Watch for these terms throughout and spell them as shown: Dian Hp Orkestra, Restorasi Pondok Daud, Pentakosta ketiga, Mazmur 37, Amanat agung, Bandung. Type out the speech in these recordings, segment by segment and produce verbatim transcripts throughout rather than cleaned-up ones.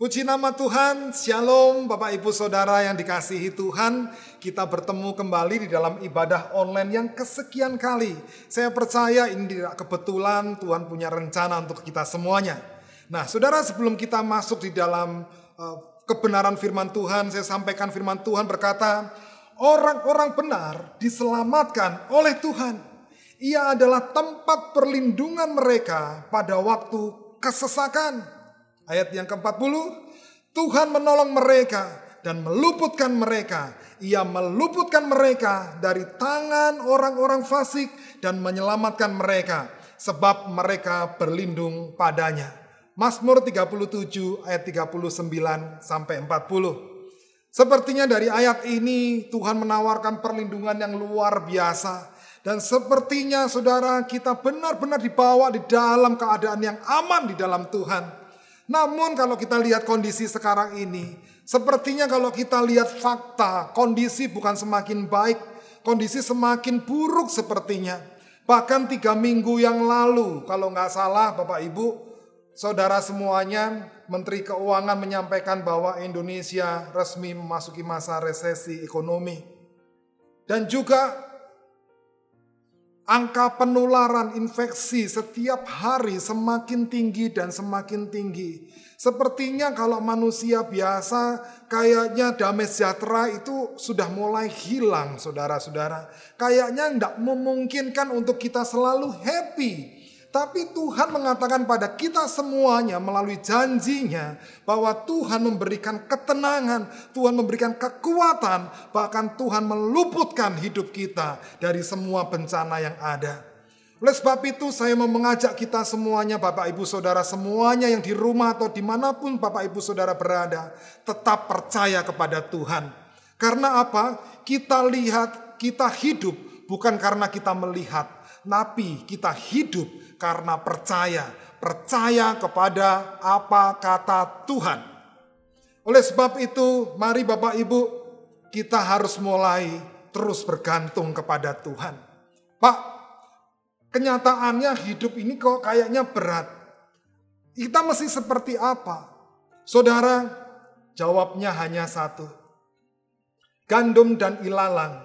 Puji nama Tuhan, Shalom Bapak Ibu Saudara yang dikasihi Tuhan. Kita bertemu kembali di dalam ibadah online yang kesekian kali. Saya percaya ini tidak kebetulan, Tuhan punya rencana untuk kita semuanya. Nah Saudara, sebelum kita masuk di dalam uh, kebenaran firman Tuhan, saya sampaikan firman Tuhan berkata, orang-orang benar diselamatkan oleh Tuhan. Ia adalah tempat perlindungan mereka pada waktu kesesakan. Ayat yang keempat puluh, Tuhan menolong mereka dan meluputkan mereka. Ia meluputkan mereka dari tangan orang-orang fasik dan menyelamatkan mereka, sebab mereka berlindung padanya. Mazmur tiga puluh tujuh ayat tiga puluh sembilan sampai empat puluh. Sepertinya dari ayat ini Tuhan menawarkan perlindungan yang luar biasa. Dan sepertinya Saudara, kita benar-benar dibawa di dalam keadaan yang aman di dalam Tuhan. Namun kalau kita lihat kondisi sekarang ini, sepertinya kalau kita lihat fakta, kondisi bukan semakin baik, kondisi semakin buruk sepertinya. Bahkan tiga minggu yang lalu, kalau nggak salah Bapak Ibu, Saudara semuanya, Menteri Keuangan menyampaikan bahwa Indonesia resmi memasuki masa resesi ekonomi. Dan juga angka penularan infeksi setiap hari semakin tinggi dan semakin tinggi. Sepertinya kalau manusia biasa, kayaknya damai sejahtera itu sudah mulai hilang, Saudara-saudara. Kayaknya tidak memungkinkan untuk kita selalu happy. Tapi Tuhan mengatakan pada kita semuanya melalui janjinya bahwa Tuhan memberikan ketenangan, Tuhan memberikan kekuatan, bahkan Tuhan meluputkan hidup kita dari semua bencana yang ada. Oleh sebab itu saya mau mengajak kita semuanya, Bapak Ibu Saudara semuanya yang di rumah atau dimanapun Bapak Ibu Saudara berada, tetap percaya kepada Tuhan. Karena apa? Kita lihat, kita hidup bukan karena kita melihat. Tapi kita hidup karena percaya, percaya kepada apa kata Tuhan. Oleh sebab itu, mari Bapak Ibu, kita harus mulai terus bergantung kepada Tuhan. Pak, kenyataannya hidup ini kok kayaknya berat. Kita mesti seperti apa? Saudara, jawabnya hanya satu. Gandum dan ilalang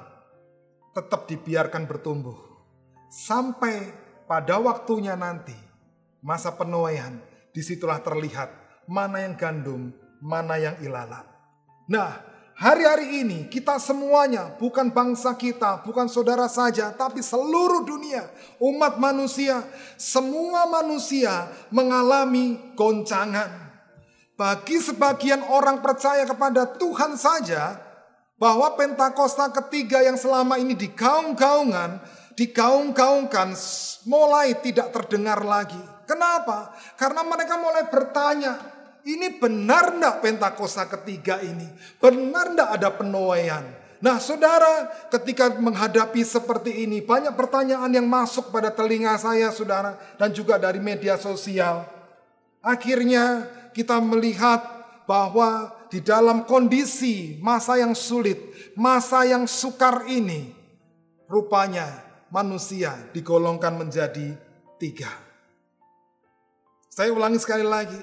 tetap dibiarkan bertumbuh. Sampai pada waktunya nanti, masa penuaian, disitulah terlihat mana yang gandum, mana yang ilalang. Nah, hari-hari ini kita semuanya, bukan bangsa kita, bukan saudara saja, tapi seluruh dunia, umat manusia, semua manusia mengalami goncangan. Bagi sebagian orang percaya kepada Tuhan saja, bahwa Pentakosta ketiga yang selama ini digaung-gaungan, digaung-gaungkan mulai tidak terdengar lagi. Kenapa? Karena mereka mulai bertanya, ini benar enggak Pentakosta ketiga ini? Benar enggak ada penuaian? Nah Saudara, ketika menghadapi seperti ini, banyak pertanyaan yang masuk pada telinga saya Saudara, dan juga dari media sosial. Akhirnya kita melihat bahwa di dalam kondisi masa yang sulit, masa yang sukar ini, rupanya manusia digolongkan menjadi tiga. Saya ulangi sekali lagi.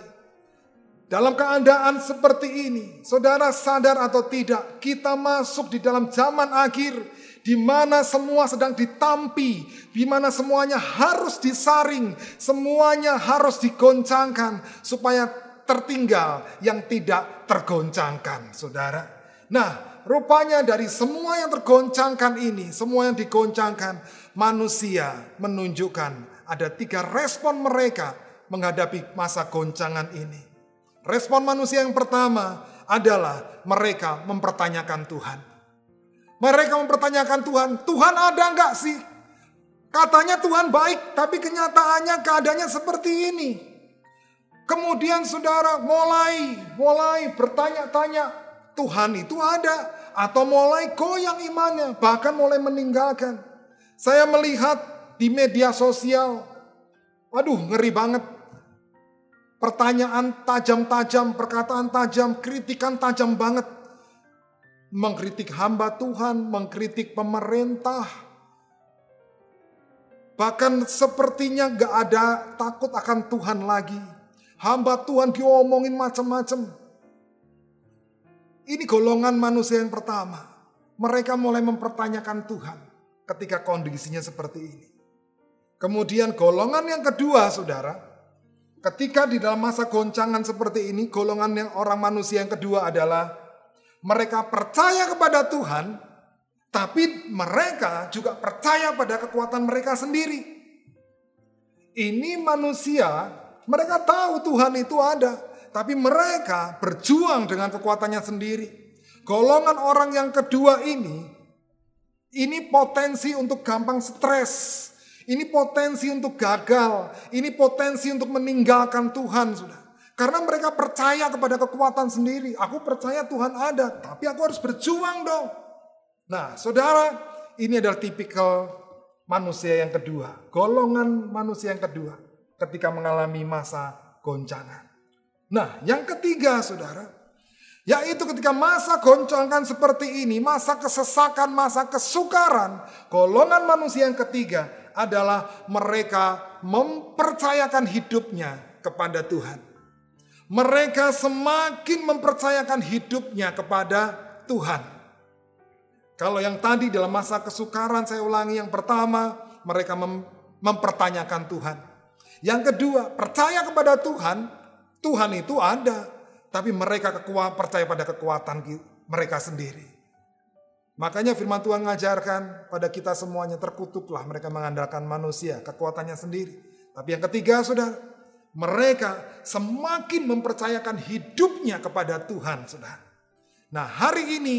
Dalam keadaan seperti ini, Saudara sadar atau tidak, kita masuk di dalam zaman akhir, di mana semua sedang ditampi, di mana semuanya harus disaring, semuanya harus digoncangkan, supaya tertinggal yang tidak tergoncangkan, Saudara. Nah, rupanya dari semua yang tergoncangkan ini, semua yang digoncangkan, manusia menunjukkan ada tiga respon mereka menghadapi masa goncangan ini. Respon manusia yang pertama adalah mereka mempertanyakan Tuhan. Mereka mempertanyakan Tuhan, Tuhan ada nggak sih? Katanya Tuhan baik, tapi kenyataannya keadaannya seperti ini. Kemudian Saudara mulai, mulai bertanya-tanya, Tuhan itu ada, atau mulai goyang imannya, bahkan mulai meninggalkan. Saya melihat di media sosial, waduh ngeri banget. Pertanyaan tajam-tajam, perkataan tajam, kritikan tajam banget. Mengkritik hamba Tuhan, mengkritik pemerintah. Bahkan sepertinya gak ada takut akan Tuhan lagi. Hamba Tuhan diomongin macam-macam. Ini golongan manusia yang pertama. Mereka mulai mempertanyakan Tuhan ketika kondisinya seperti ini. Kemudian golongan yang kedua, saudara, ketika di dalam masa goncangan seperti ini, golongan yang orang manusia yang kedua adalah mereka percaya kepada Tuhan, tapi mereka juga percaya pada kekuatan mereka sendiri. Ini manusia, mereka tahu Tuhan itu ada, tapi mereka berjuang dengan kekuatannya sendiri. Golongan orang yang kedua ini, ini potensi untuk gampang stres. Ini potensi untuk gagal, ini potensi untuk meninggalkan Tuhan, sudah. Karena mereka percaya kepada kekuatan sendiri. Aku percaya Tuhan ada, tapi aku harus berjuang dong. Nah, saudara, ini adalah tipikal manusia yang kedua. Golongan manusia yang kedua ketika mengalami masa goncangan. Nah, yang ketiga, saudara, yaitu ketika masa goncangan seperti ini, masa kesesakan, masa kesukaran, golongan manusia yang ketiga adalah mereka mempercayakan hidupnya kepada Tuhan. Mereka semakin mempercayakan hidupnya kepada Tuhan. Kalau yang tadi dalam masa kesukaran, saya ulangi, yang pertama mereka mem- mempertanyakan Tuhan. Yang kedua, percaya kepada Tuhan, Tuhan itu ada, tapi mereka kekuat, percaya pada kekuatan mereka sendiri. Makanya firman Tuhan mengajarkan pada kita semuanya, terkutuklah mereka mengandalkan manusia, kekuatannya sendiri. Tapi yang ketiga, saudara, mereka semakin mempercayakan hidupnya kepada Tuhan, saudara. Nah, hari ini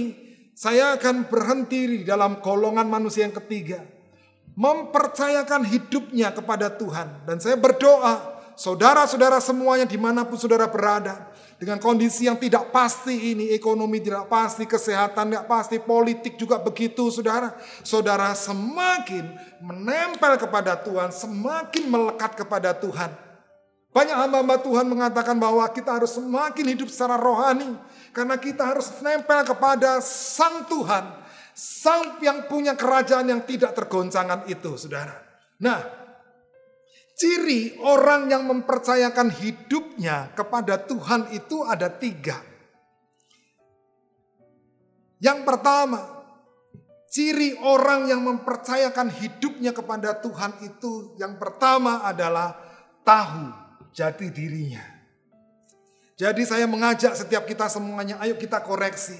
saya akan berhenti di dalam golongan manusia yang ketiga, mempercayakan hidupnya kepada Tuhan. Dan saya berdoa, saudara-saudara semuanya dimanapun saudara berada, dengan kondisi yang tidak pasti ini, ekonomi tidak pasti, kesehatan tidak pasti, politik juga begitu, saudara. Saudara semakin menempel kepada Tuhan, semakin melekat kepada Tuhan. Banyak hamba-hamba Tuhan mengatakan bahwa kita harus semakin hidup secara rohani, karena kita harus menempel kepada Sang Tuhan, Sang yang punya kerajaan yang tidak tergoncangan itu, saudara. Nah, ciri orang yang mempercayakan hidupnya kepada Tuhan itu ada tiga. Yang pertama, ciri orang yang mempercayakan hidupnya kepada Tuhan itu yang pertama adalah tahu jati dirinya. Jadi saya mengajak setiap kita semuanya, ayo kita koreksi.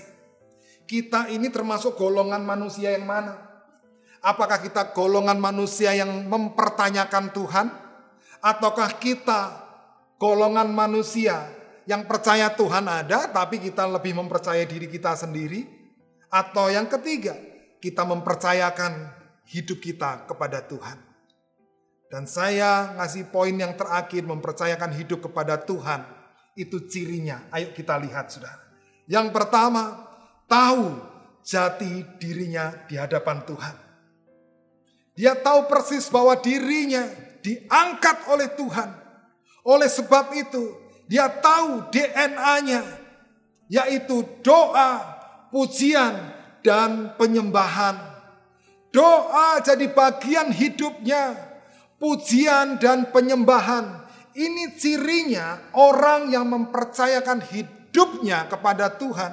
Kita ini termasuk golongan manusia yang mana? Apakah kita golongan manusia yang mempertanyakan Tuhan? Ataukah kita golongan manusia yang percaya Tuhan ada, tapi kita lebih mempercayai diri kita sendiri? Atau yang ketiga, kita mempercayakan hidup kita kepada Tuhan. Dan saya ngasih poin yang terakhir, mempercayakan hidup kepada Tuhan. Itu cirinya, ayo kita lihat, saudara. Yang pertama, tahu jati dirinya di hadapan Tuhan. Dia tahu persis bahwa dirinya diangkat oleh Tuhan. Oleh sebab itu, dia tahu D N A-nya, yaitu doa, pujian, dan penyembahan. Doa jadi bagian hidupnya, pujian dan penyembahan. Ini cirinya orang yang mempercayakan hidupnya kepada Tuhan.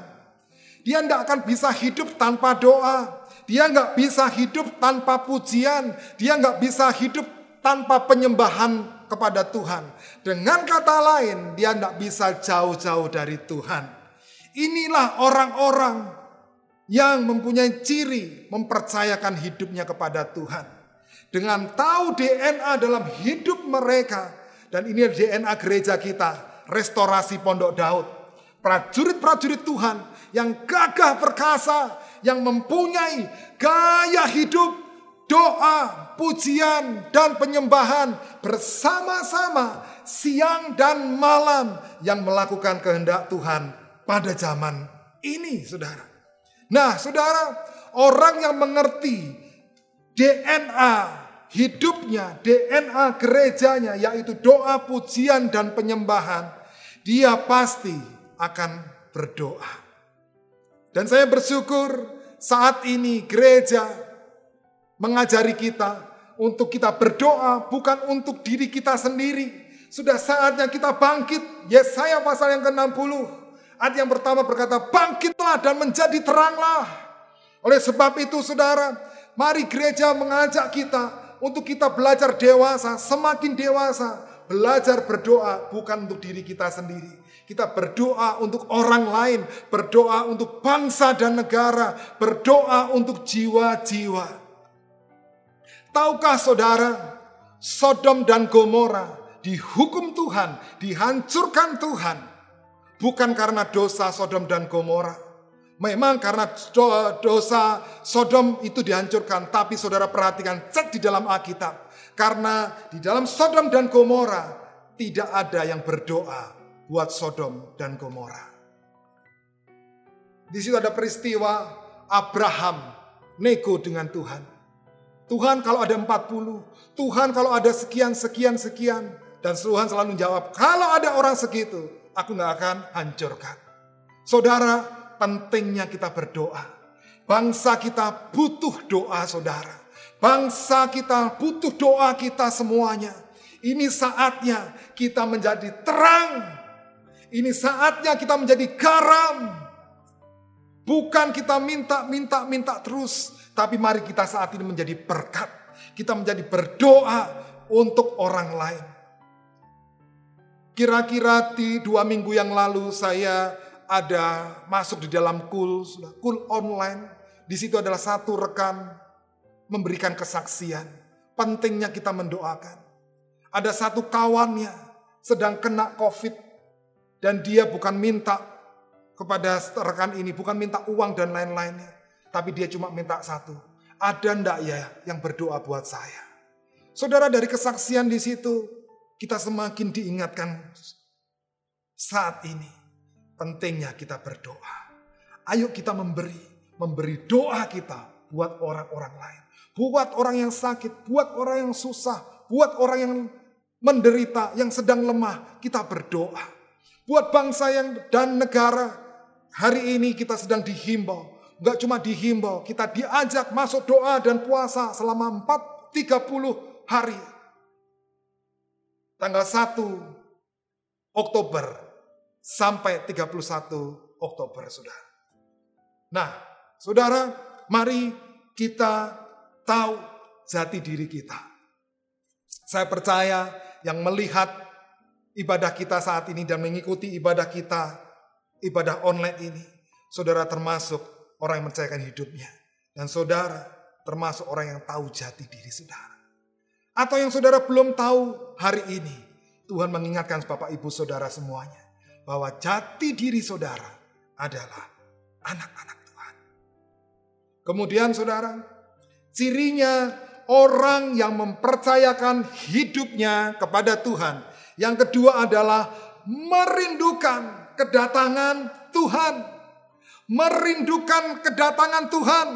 Dia tidak akan bisa hidup tanpa doa. Dia nggak bisa hidup tanpa pujian. Dia nggak bisa hidup tanpa penyembahan kepada Tuhan. Dengan kata lain, dia tidak bisa jauh-jauh dari Tuhan. Inilah orang-orang yang mempunyai ciri mempercayakan hidupnya kepada Tuhan. Dengan tahu D N A dalam hidup mereka. Dan ini D N A gereja kita, Restorasi Pondok Daud. Prajurit-prajurit Tuhan yang gagah perkasa, yang mempunyai gaya hidup, doa, pujian, dan penyembahan bersama-sama siang dan malam yang melakukan kehendak Tuhan pada zaman ini, saudara. Nah, saudara, orang yang mengerti D N A hidupnya, D N A gerejanya, yaitu doa, pujian, dan penyembahan, dia pasti akan berdoa. Dan saya bersyukur saat ini gereja mengajari kita untuk kita berdoa bukan untuk diri kita sendiri. Sudah saatnya kita bangkit. Yesaya pasal yang ke enam puluh Ayat yang pertama berkata, bangkitlah dan menjadi teranglah. Oleh sebab itu saudara, mari gereja mengajak kita untuk kita belajar dewasa, semakin dewasa. Belajar berdoa bukan untuk diri kita sendiri. Kita berdoa untuk orang lain, berdoa untuk bangsa dan negara, berdoa untuk jiwa-jiwa. Tahukah saudara, Sodom dan Gomora dihukum Tuhan, dihancurkan Tuhan. Bukan karena dosa Sodom dan Gomora. Memang karena dosa Sodom itu dihancurkan, tapi saudara perhatikan, cek di dalam Alkitab. Karena di dalam Sodom dan Gomora tidak ada yang berdoa buat Sodom dan Gomora. Di situ ada peristiwa Abraham nego dengan Tuhan. Tuhan kalau ada empat puluh, Tuhan kalau ada sekian, sekian, sekian. Dan Tuhan selalu menjawab, kalau ada orang segitu, aku gak akan hancurkan. Saudara, pentingnya kita berdoa. Bangsa kita butuh doa saudara. Bangsa kita butuh doa kita semuanya. Ini saatnya kita menjadi terang. Ini saatnya kita menjadi garam. Bukan kita minta, minta, minta terus. Tapi mari kita saat ini menjadi berkat. Kita menjadi berdoa untuk orang lain. Kira-kira di dua minggu yang lalu saya ada masuk di dalam kul. Kul online. Di situ adalah satu rekan memberikan kesaksian, pentingnya kita mendoakan. Ada satu kawannya sedang kena COVID dan dia bukan minta kepada rekan ini, bukan minta uang dan lain-lainnya, tapi dia cuma minta satu, ada ndak ya yang berdoa buat saya. Saudara, dari kesaksian di situ kita semakin diingatkan saat ini pentingnya kita berdoa. Ayo kita memberi, memberi doa kita buat orang-orang lain. Buat orang yang sakit, buat orang yang susah, buat orang yang menderita, yang sedang lemah, kita berdoa. Buat bangsa yang dan negara, hari ini kita sedang dihimbau. Enggak cuma dihimbau, kita diajak masuk doa dan puasa selama empat tiga puluh hari. Tanggal satu Oktober sampai tiga puluh satu Oktober, saudara. Nah, saudara, mari kita tahu jati diri kita. Saya percaya yang melihat ibadah kita saat ini dan mengikuti ibadah kita, ibadah online ini, saudara termasuk orang yang mencayakan hidupnya. Dan saudara termasuk orang yang tahu jati diri saudara. Atau yang saudara belum tahu hari ini, Tuhan mengingatkan Bapak Ibu saudara semuanya, bahwa jati diri saudara adalah anak-anak Tuhan. Kemudian saudara, cirinya orang yang mempercayakan hidupnya kepada Tuhan. Yang kedua adalah merindukan kedatangan Tuhan. Merindukan kedatangan Tuhan.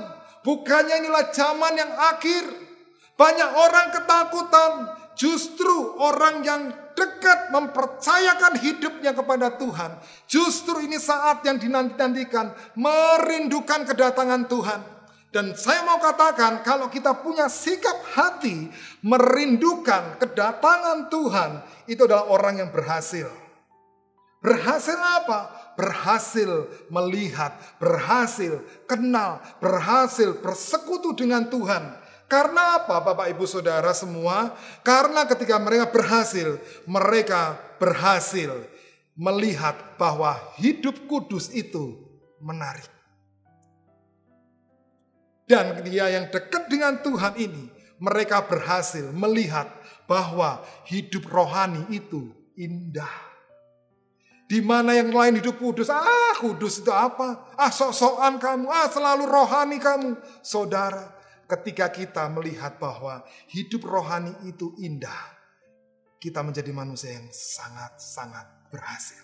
Bukannya inilah zaman yang akhir. Banyak orang ketakutan. Justru orang yang dekat mempercayakan hidupnya kepada Tuhan. Justru ini saat yang dinantikan. Merindukan kedatangan Tuhan. Dan saya mau katakan, kalau kita punya sikap hati merindukan kedatangan Tuhan, itu adalah orang yang berhasil. Berhasil apa? Berhasil melihat, berhasil kenal, berhasil bersekutu dengan Tuhan. Karena apa, Bapak Ibu Saudara semua? Karena ketika mereka berhasil, mereka berhasil melihat bahwa hidup kudus itu menarik. Dan dia yang dekat dengan Tuhan ini, mereka berhasil melihat bahwa hidup rohani itu indah. Di mana yang lain hidup kudus, ah kudus itu apa? Ah sok-sokan kamu, ah selalu rohani kamu. Saudara, ketika kita melihat bahwa hidup rohani itu indah, kita menjadi manusia yang sangat-sangat berhasil.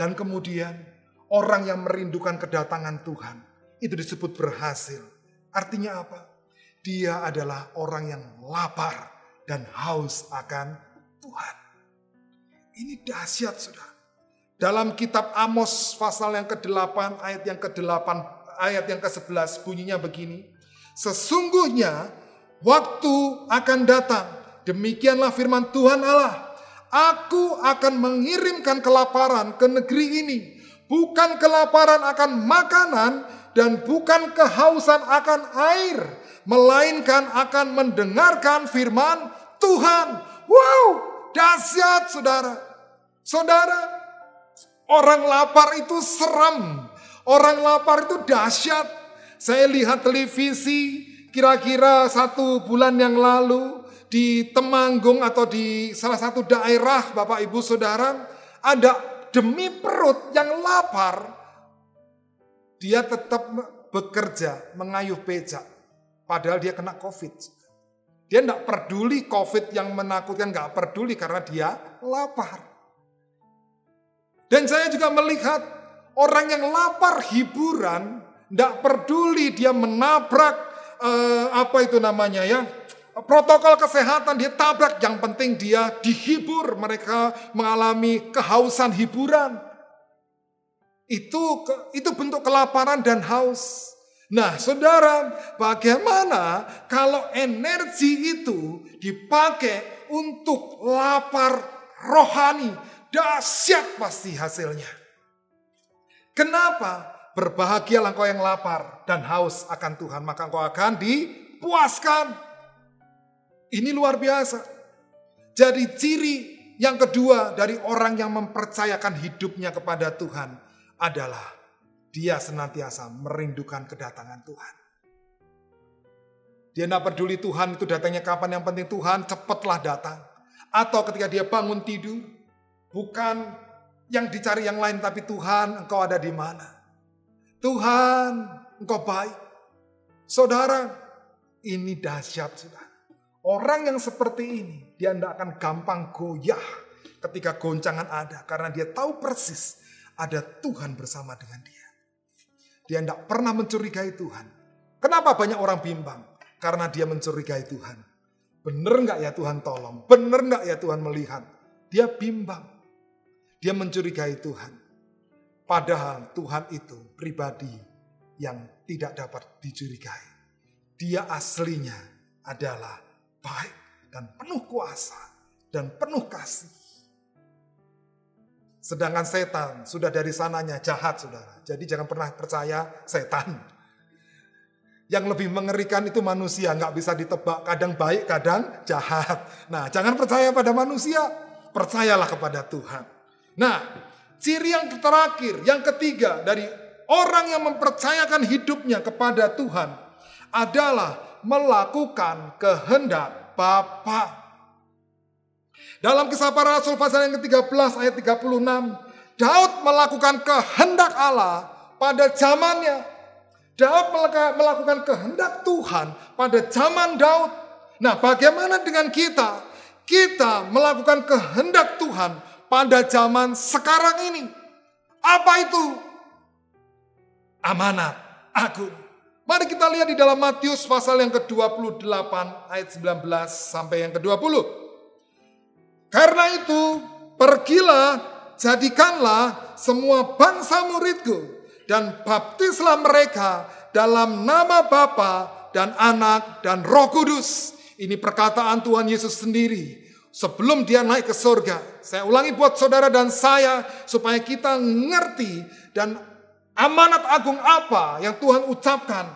Dan kemudian orang yang merindukan kedatangan Tuhan, itu disebut berhasil. Artinya apa? Dia adalah orang yang lapar dan haus akan Tuhan. Ini dahsyat, saudara. Dalam kitab Amos pasal yang kedelapan, ayat yang kedelapan, ayat yang kesebelas bunyinya begini. Sesungguhnya waktu akan datang. Demikianlah firman Tuhan Allah. Aku akan mengirimkan kelaparan ke negeri ini. Bukan kelaparan akan makanan dan bukan kehausan akan air, melainkan akan mendengarkan firman Tuhan. Wow, dahsyat saudara. Saudara, orang lapar itu seram. Orang lapar itu dahsyat. Saya lihat televisi kira-kira satu bulan yang lalu, di Temanggung atau di salah satu daerah, Bapak Ibu Saudara, ada demi perut yang lapar, dia tetap bekerja, mengayuh becak. Padahal dia kena COVID. Dia tidak peduli COVID yang menakutkan, nggak peduli karena dia lapar. Dan saya juga melihat orang yang lapar hiburan, tidak peduli dia menabrak eh, apa itu namanya ya, protokol kesehatan, dia tabrak, yang penting dia dihibur, mereka mengalami kehausan hiburan. Itu itu bentuk kelaparan dan haus. Nah, saudara, bagaimana kalau energi itu dipakai untuk lapar rohani? Dahsyat pasti hasilnya. Kenapa? Berbahagialah engkau yang lapar dan haus akan Tuhan, maka engkau akan dipuaskan. Ini luar biasa. Jadi ciri yang kedua dari orang yang mempercayakan hidupnya kepada Tuhan adalah dia senantiasa merindukan kedatangan Tuhan. Dia tidak peduli Tuhan itu datangnya kapan, yang penting Tuhan cepatlah datang. Atau ketika dia bangun tidur, bukan yang dicari yang lain, tapi Tuhan engkau ada di mana? Tuhan engkau baik. Saudara, ini dahsyat saudara. Orang yang seperti ini, dia tidak akan gampang goyah ketika goncangan ada. Karena dia tahu persis ada Tuhan bersama dengan dia. Dia tidak pernah mencurigai Tuhan. Kenapa banyak orang bimbang? Karena dia mencurigai Tuhan. Bener nggak ya Tuhan tolong? Bener nggak ya Tuhan melihat? Dia bimbang. Dia mencurigai Tuhan. Padahal Tuhan itu pribadi yang tidak dapat dicurigai. Dia aslinya adalah baik dan penuh kuasa dan penuh kasih. Sedangkan setan sudah dari sananya jahat, saudara. Jadi jangan pernah percaya setan. Yang lebih mengerikan itu manusia, nggak bisa ditebak. Kadang baik, kadang jahat. Nah, jangan percaya pada manusia, percayalah kepada Tuhan. Nah, ciri yang terakhir, yang ketiga dari orang yang mempercayakan hidupnya kepada Tuhan adalah melakukan kehendak Bapa. Dalam Kisah Para Rasul pasal yang ke tiga belas ayat tiga puluh enam, Daud melakukan kehendak Allah pada zamannya. Daud melakukan kehendak Tuhan pada zaman Daud. Nah, bagaimana dengan kita? Kita melakukan kehendak Tuhan pada zaman sekarang ini. Apa itu? Amanat agung. Mari kita lihat di dalam Matius pasal yang ke dua puluh delapan ayat sembilan belas sampai yang ke dua puluh. Karena itu pergilah, jadikanlah semua bangsa muridku dan baptislah mereka dalam nama Bapa dan Anak dan Roh Kudus. Ini perkataan Tuhan Yesus sendiri sebelum dia naik ke surga. Saya ulangi buat saudara dan saya supaya kita ngerti dan amanat agung apa yang Tuhan ucapkan.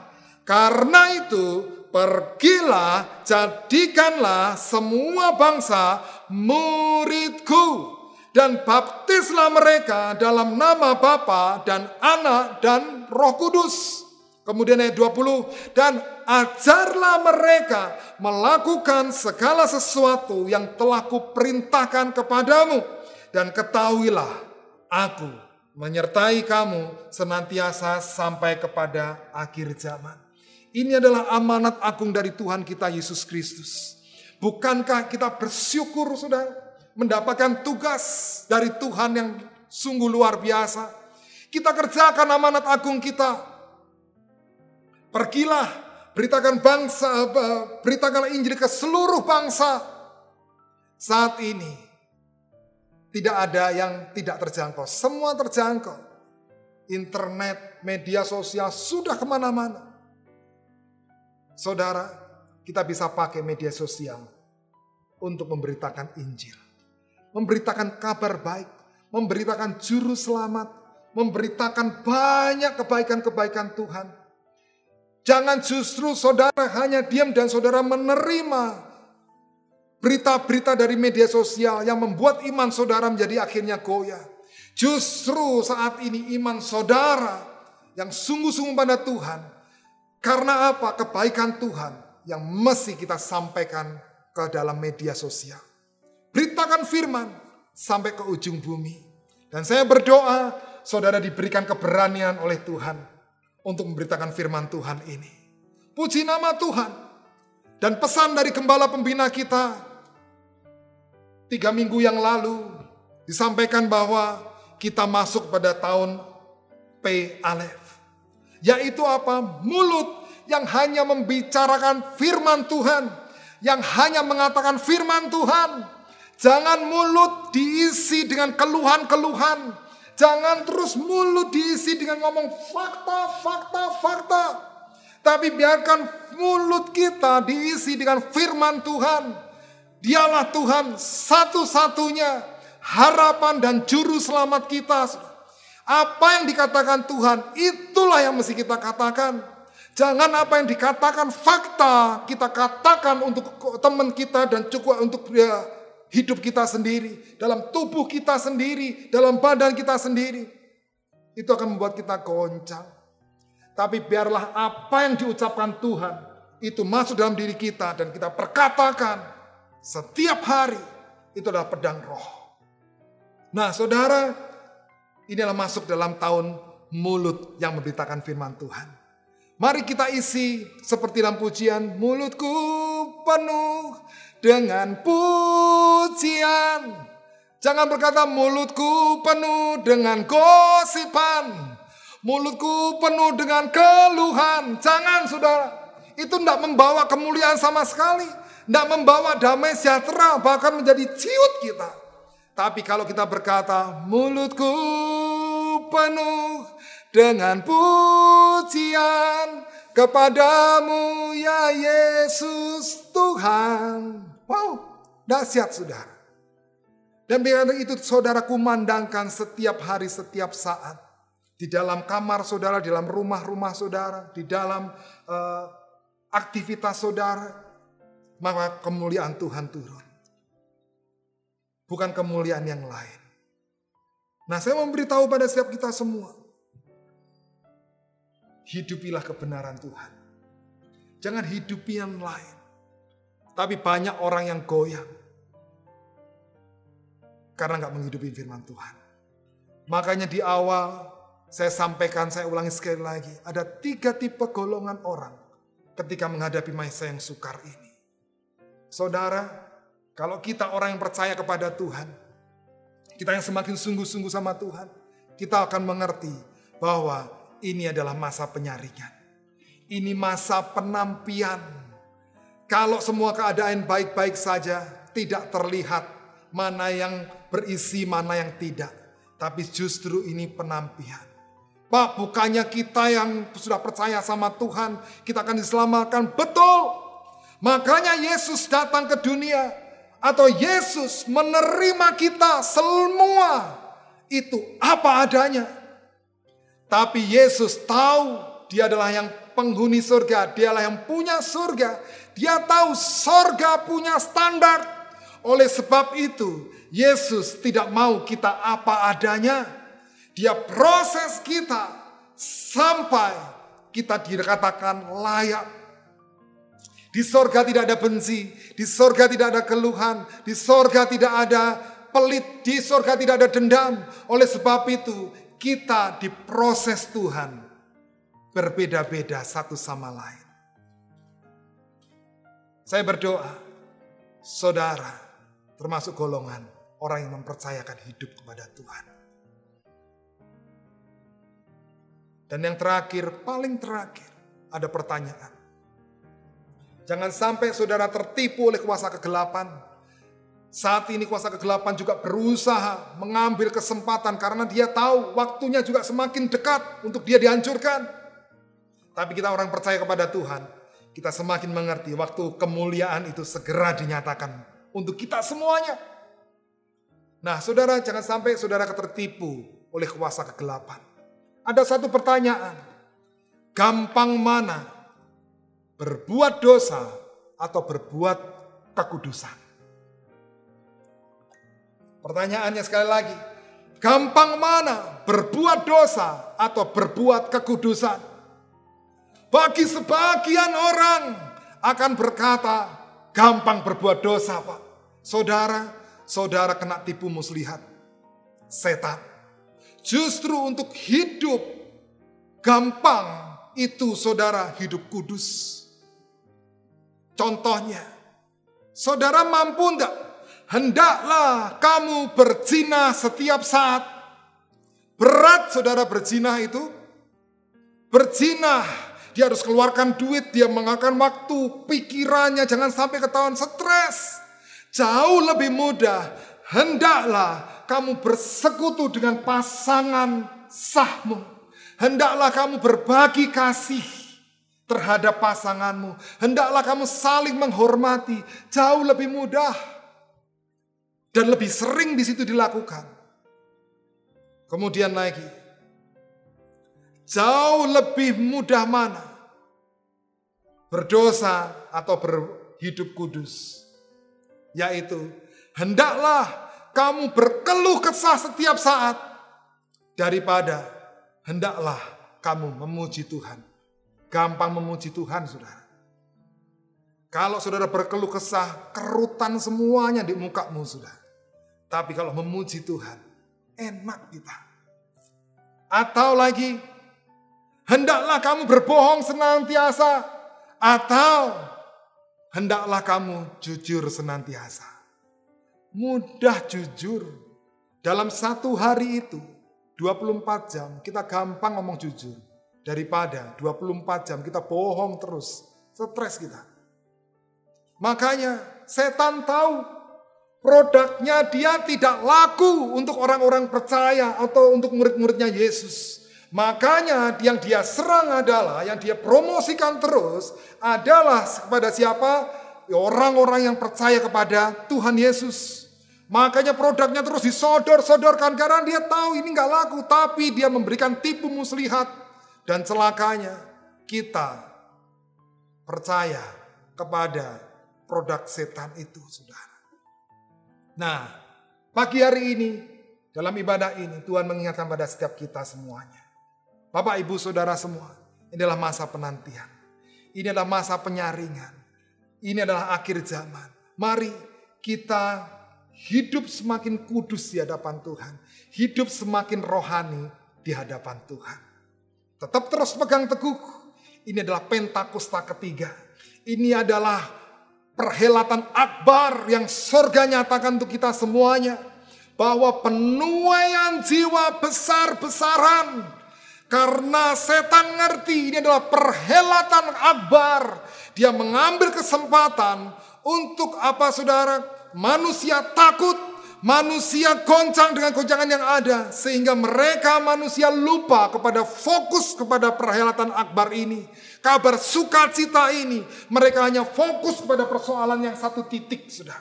Karena itu pergilah, jadikanlah semua bangsa muridku dan baptislah mereka dalam nama Bapa dan Anak dan Roh Kudus. Kemudian ayat dua puluh, dan ajarlah mereka melakukan segala sesuatu yang telah kuperintahkan kepadamu, dan ketahuilah aku menyertai kamu senantiasa sampai kepada akhir zaman. Ini adalah amanat agung dari Tuhan kita Yesus Kristus. Bukankah kita bersyukur sudah mendapatkan tugas dari Tuhan yang sungguh luar biasa? Kita kerjakan amanat agung kita. Pergilah, beritakan bangsa, beritakanlah Injil ke seluruh bangsa. Saat ini tidak ada yang tidak terjangkau. Semua terjangkau. Internet, media sosial sudah kemana-mana. Saudara, kita bisa pakai media sosial untuk memberitakan Injil. memberitakan kabar baik, memberitakan juru selamat, memberitakan banyak kebaikan-kebaikan Tuhan. Jangan justru saudara hanya diam dan saudara menerima berita-berita dari media sosial yang membuat iman saudara menjadi akhirnya goyah. Justru saat ini iman saudara yang sungguh-sungguh pada Tuhan, karena apa? Kebaikan Tuhan yang mesti kita sampaikan ke dalam media sosial. Beritakan firman sampai ke ujung bumi. Dan saya berdoa saudara diberikan keberanian oleh Tuhan untuk memberitakan firman Tuhan ini. Puji nama Tuhan. Dan pesan dari gembala pembina kita tiga minggu yang lalu disampaikan bahwa kita masuk pada tahun P Alef. Yaitu apa? Mulut yang hanya membicarakan firman Tuhan. Yang hanya mengatakan firman Tuhan. Jangan mulut diisi dengan keluhan-keluhan. Jangan terus mulut diisi dengan ngomong fakta, fakta, fakta. Tapi biarkan mulut kita diisi dengan firman Tuhan. Dialah Tuhan satu-satunya harapan dan juru selamat kita. Apa yang dikatakan Tuhan, itulah yang mesti kita katakan. Jangan apa yang dikatakan fakta, kita katakan untuk teman kita dan cukup untuk ya, hidup kita sendiri. Dalam tubuh kita sendiri, dalam badan kita sendiri. Itu akan membuat kita goncang. Tapi biarlah apa yang diucapkan Tuhan itu masuk dalam diri kita dan kita perkatakan setiap hari. Itu adalah pedang roh. Nah saudara, inilah masuk dalam tahun mulut yang memberitakan firman Tuhan. Mari kita isi seperti dalam pujian. Mulutku penuh dengan pujian. Jangan berkata mulutku penuh dengan gosipan. Mulutku penuh dengan keluhan. Jangan saudara. Itu tidak membawa kemuliaan sama sekali. Tidak membawa damai sejahtera. Bahkan menjadi ciut kita. Tapi kalau kita berkata. Mulutku penuh dengan pujian. Kepadamu ya Yesus Tuhan. Wow. Dahsyat saudara. Dan biar itu saudara kumandangkan setiap hari setiap saat. Di dalam kamar saudara, di dalam rumah-rumah saudara, di dalam uh, aktivitas saudara, maka kemuliaan Tuhan turun. Bukan kemuliaan yang lain. Nah saya memberitahu pada setiap kita semua, hidupilah kebenaran Tuhan. Jangan hidupi yang lain. Tapi banyak orang yang goyang. Karena nggak menghidupi firman Tuhan. Makanya di awal, saya sampaikan, saya ulangi sekali lagi. Ada tiga tipe golongan orang ketika menghadapi masa yang sukar ini. Saudara, kalau kita orang yang percaya kepada Tuhan, kita yang semakin sungguh-sungguh sama Tuhan, kita akan mengerti bahwa ini adalah masa penyaringan. Ini masa penampian. Kalau semua keadaan baik-baik saja, tidak terlihat mana yang berisi, mana yang tidak. Tapi justru ini penampian. Pak, bukannya kita yang sudah percaya sama Tuhan, kita akan diselamatkan. Betul. Makanya Yesus datang ke dunia. Atau Yesus menerima kita semua. Itu apa adanya. Tapi Yesus tahu dia adalah yang penghuni surga. Dialah yang punya surga. Dia tahu surga punya standar. Oleh sebab itu, Yesus tidak mau kita apa adanya. Dia proses kita sampai kita dikatakan layak. Di sorga tidak ada benci, di sorga tidak ada keluhan, di sorga tidak ada pelit, di sorga tidak ada dendam. Oleh sebab itu kita diproses Tuhan berbeda-beda satu sama lain. Saya berdoa, saudara termasuk golongan orang yang mempercayakan hidup kepada Tuhan. Dan yang terakhir, paling terakhir, ada pertanyaan. Jangan sampai saudara tertipu oleh kuasa kegelapan. Saat ini kuasa kegelapan juga berusaha mengambil kesempatan karena dia tahu waktunya juga semakin dekat untuk dia dihancurkan. Tapi kita orang percaya kepada Tuhan, kita semakin mengerti waktu kemuliaan itu segera dinyatakan untuk kita semuanya. Nah saudara, jangan sampai saudara tertipu oleh kuasa kegelapan. Ada satu pertanyaan, gampang mana berbuat dosa atau berbuat kekudusan? Pertanyaannya sekali lagi, gampang mana berbuat dosa atau berbuat kekudusan? Bagi sebagian orang akan berkata, gampang berbuat dosa Pak. Saudara, saudara kena tipu muslihat setan. Justru untuk hidup gampang itu saudara hidup kudus. Contohnya, saudara mampu enggak? Hendaklah kamu berzina setiap saat. Berat saudara berzina itu. Berzina, dia harus keluarkan duit, dia mengakan waktu, pikirannya jangan sampai ketahuan stres. Jauh lebih mudah, hendaklah kamu bersekutu dengan pasangan sahmu. Hendaklah kamu berbagi kasih terhadap pasanganmu. Hendaklah kamu saling menghormati, jauh lebih mudah. Dan lebih sering di situ dilakukan. Kemudian lagi, jauh lebih mudah mana berdosa atau berhidup kudus, yaitu hendaklah kamu berkeluh kesah setiap saat daripada hendaklah kamu memuji Tuhan. Gampang memuji Tuhan, saudara. Kalau saudara berkeluh kesah, kerutan semuanya di mukamu sudah. Tapi kalau memuji Tuhan, enak kita. Atau lagi, hendaklah kamu berbohong senantiasa, atau hendaklah kamu jujur senantiasa. Mudah jujur. Dalam satu hari itu, dua puluh empat jam kita gampang ngomong jujur. Daripada dua puluh empat jam kita bohong terus, stres kita. Makanya setan tahu produknya dia tidak laku untuk orang-orang percaya atau untuk murid-muridnya Yesus. Makanya yang dia serang adalah, yang dia promosikan terus adalah kepada siapa? Orang-orang yang percaya kepada Tuhan Yesus. Makanya produknya terus disodor-sodorkan karena dia tahu ini nggak laku. Tapi dia memberikan tipu muslihat dan celakanya kita percaya kepada produk setan itu, saudara. Nah, pagi hari ini, dalam ibadah ini, Tuhan mengingatkan pada setiap kita semuanya. Bapak, Ibu, Saudara semua, ini adalah masa penantian. Ini adalah masa penyaringan. Ini adalah akhir zaman. Mari kita hidup semakin kudus di hadapan Tuhan. Hidup semakin rohani di hadapan Tuhan. Tetap terus pegang teguh. Ini adalah Pentakosta ketiga. Ini adalah perhelatan akbar yang surga nyatakan untuk kita semuanya. Bahwa penuaian jiwa besar-besaran. Karena setan ngerti ini adalah perhelatan akbar. Dia mengambil kesempatan untuk apa saudara? Manusia takut, manusia goncang dengan goncangan yang ada. Sehingga mereka manusia lupa kepada fokus kepada perhelatan akbar ini. Kabar sukacita ini, mereka hanya fokus kepada persoalan yang satu titik sudah.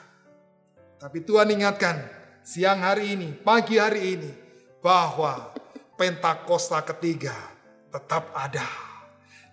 Tapi Tuhan ingatkan siang hari ini, pagi hari ini, bahwa Pentakosta ketiga tetap ada.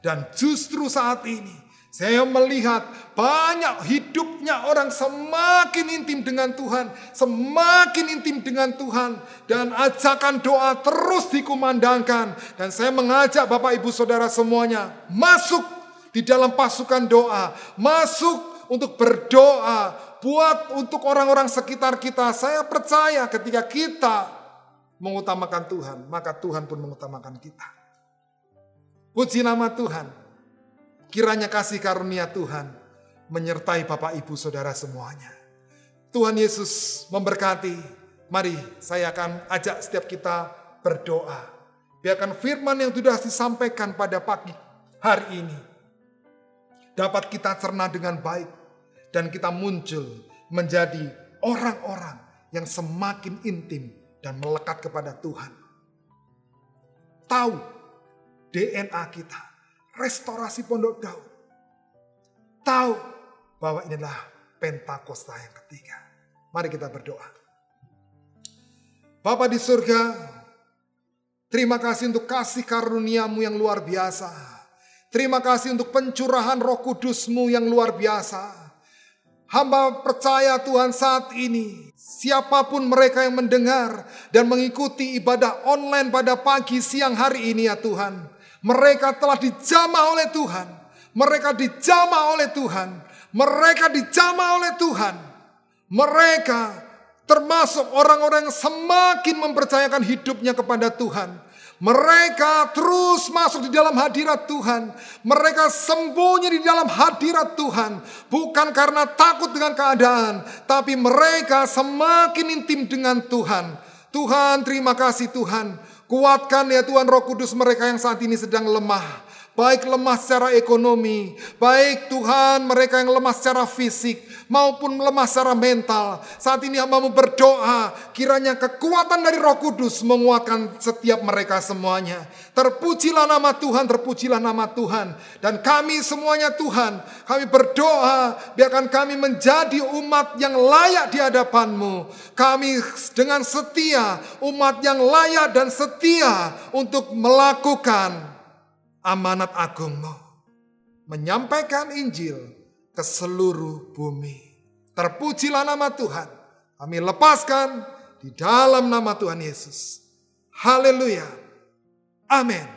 Dan justru saat ini, saya melihat banyak hidupnya orang semakin intim dengan Tuhan, semakin intim dengan Tuhan. Dan ajakan doa terus dikumandangkan. Dan saya mengajak Bapak Ibu Saudara semuanya masuk di dalam pasukan doa. Masuk untuk berdoa buat untuk orang-orang sekitar kita. Saya percaya ketika kita mengutamakan Tuhan, maka Tuhan pun mengutamakan kita. Puji nama Tuhan. Kiranya kasih karunia Tuhan menyertai Bapak Ibu Saudara semuanya. Tuhan Yesus memberkati. Mari saya akan ajak setiap kita berdoa. Biarkan firman yang sudah disampaikan pada pagi hari ini dapat kita cerna dengan baik. Dan kita muncul menjadi orang-orang yang semakin intim dan melekat kepada Tuhan. Tahu D N A kita, restorasi Pondok Daud. Tahu bahwa ini adalah Pentakosta yang ketiga. Mari kita berdoa. Bapa di surga, terima kasih untuk kasih karuniamu yang luar biasa. Terima kasih untuk pencurahan Roh Kudusmu yang luar biasa. Hamba percaya Tuhan saat ini, siapapun mereka yang mendengar dan mengikuti ibadah online pada pagi siang hari ini ya Tuhan, mereka telah dijamah oleh Tuhan. Mereka dijamah oleh Tuhan. Mereka dijamah oleh Tuhan. Mereka termasuk orang-orang yang semakin mempercayakan hidupnya kepada Tuhan. Mereka terus masuk di dalam hadirat Tuhan. Mereka sembunyi di dalam hadirat Tuhan. Bukan karena takut dengan keadaan, tapi mereka semakin intim dengan Tuhan. Tuhan, terima kasih Tuhan. Kuatkan ya Tuhan Roh Kudus mereka yang saat ini sedang lemah. Baik lemah secara ekonomi, baik Tuhan mereka yang lemah secara fisik, maupun lemah secara mental. Saat ini hamba berdoa, kiranya kekuatan dari Roh Kudus menguatkan setiap mereka semuanya. Terpujilah nama Tuhan, terpujilah nama Tuhan. Dan kami semuanya Tuhan, kami berdoa, biarkan kami menjadi umat yang layak di hadapan-Mu. Kami dengan setia, umat yang layak dan setia untuk melakukan amanat agung-Mu, menyampaikan Injil ke seluruh bumi. Terpujilah nama Tuhan. Kami lepaskan di dalam nama Tuhan Yesus. Haleluya. Amin.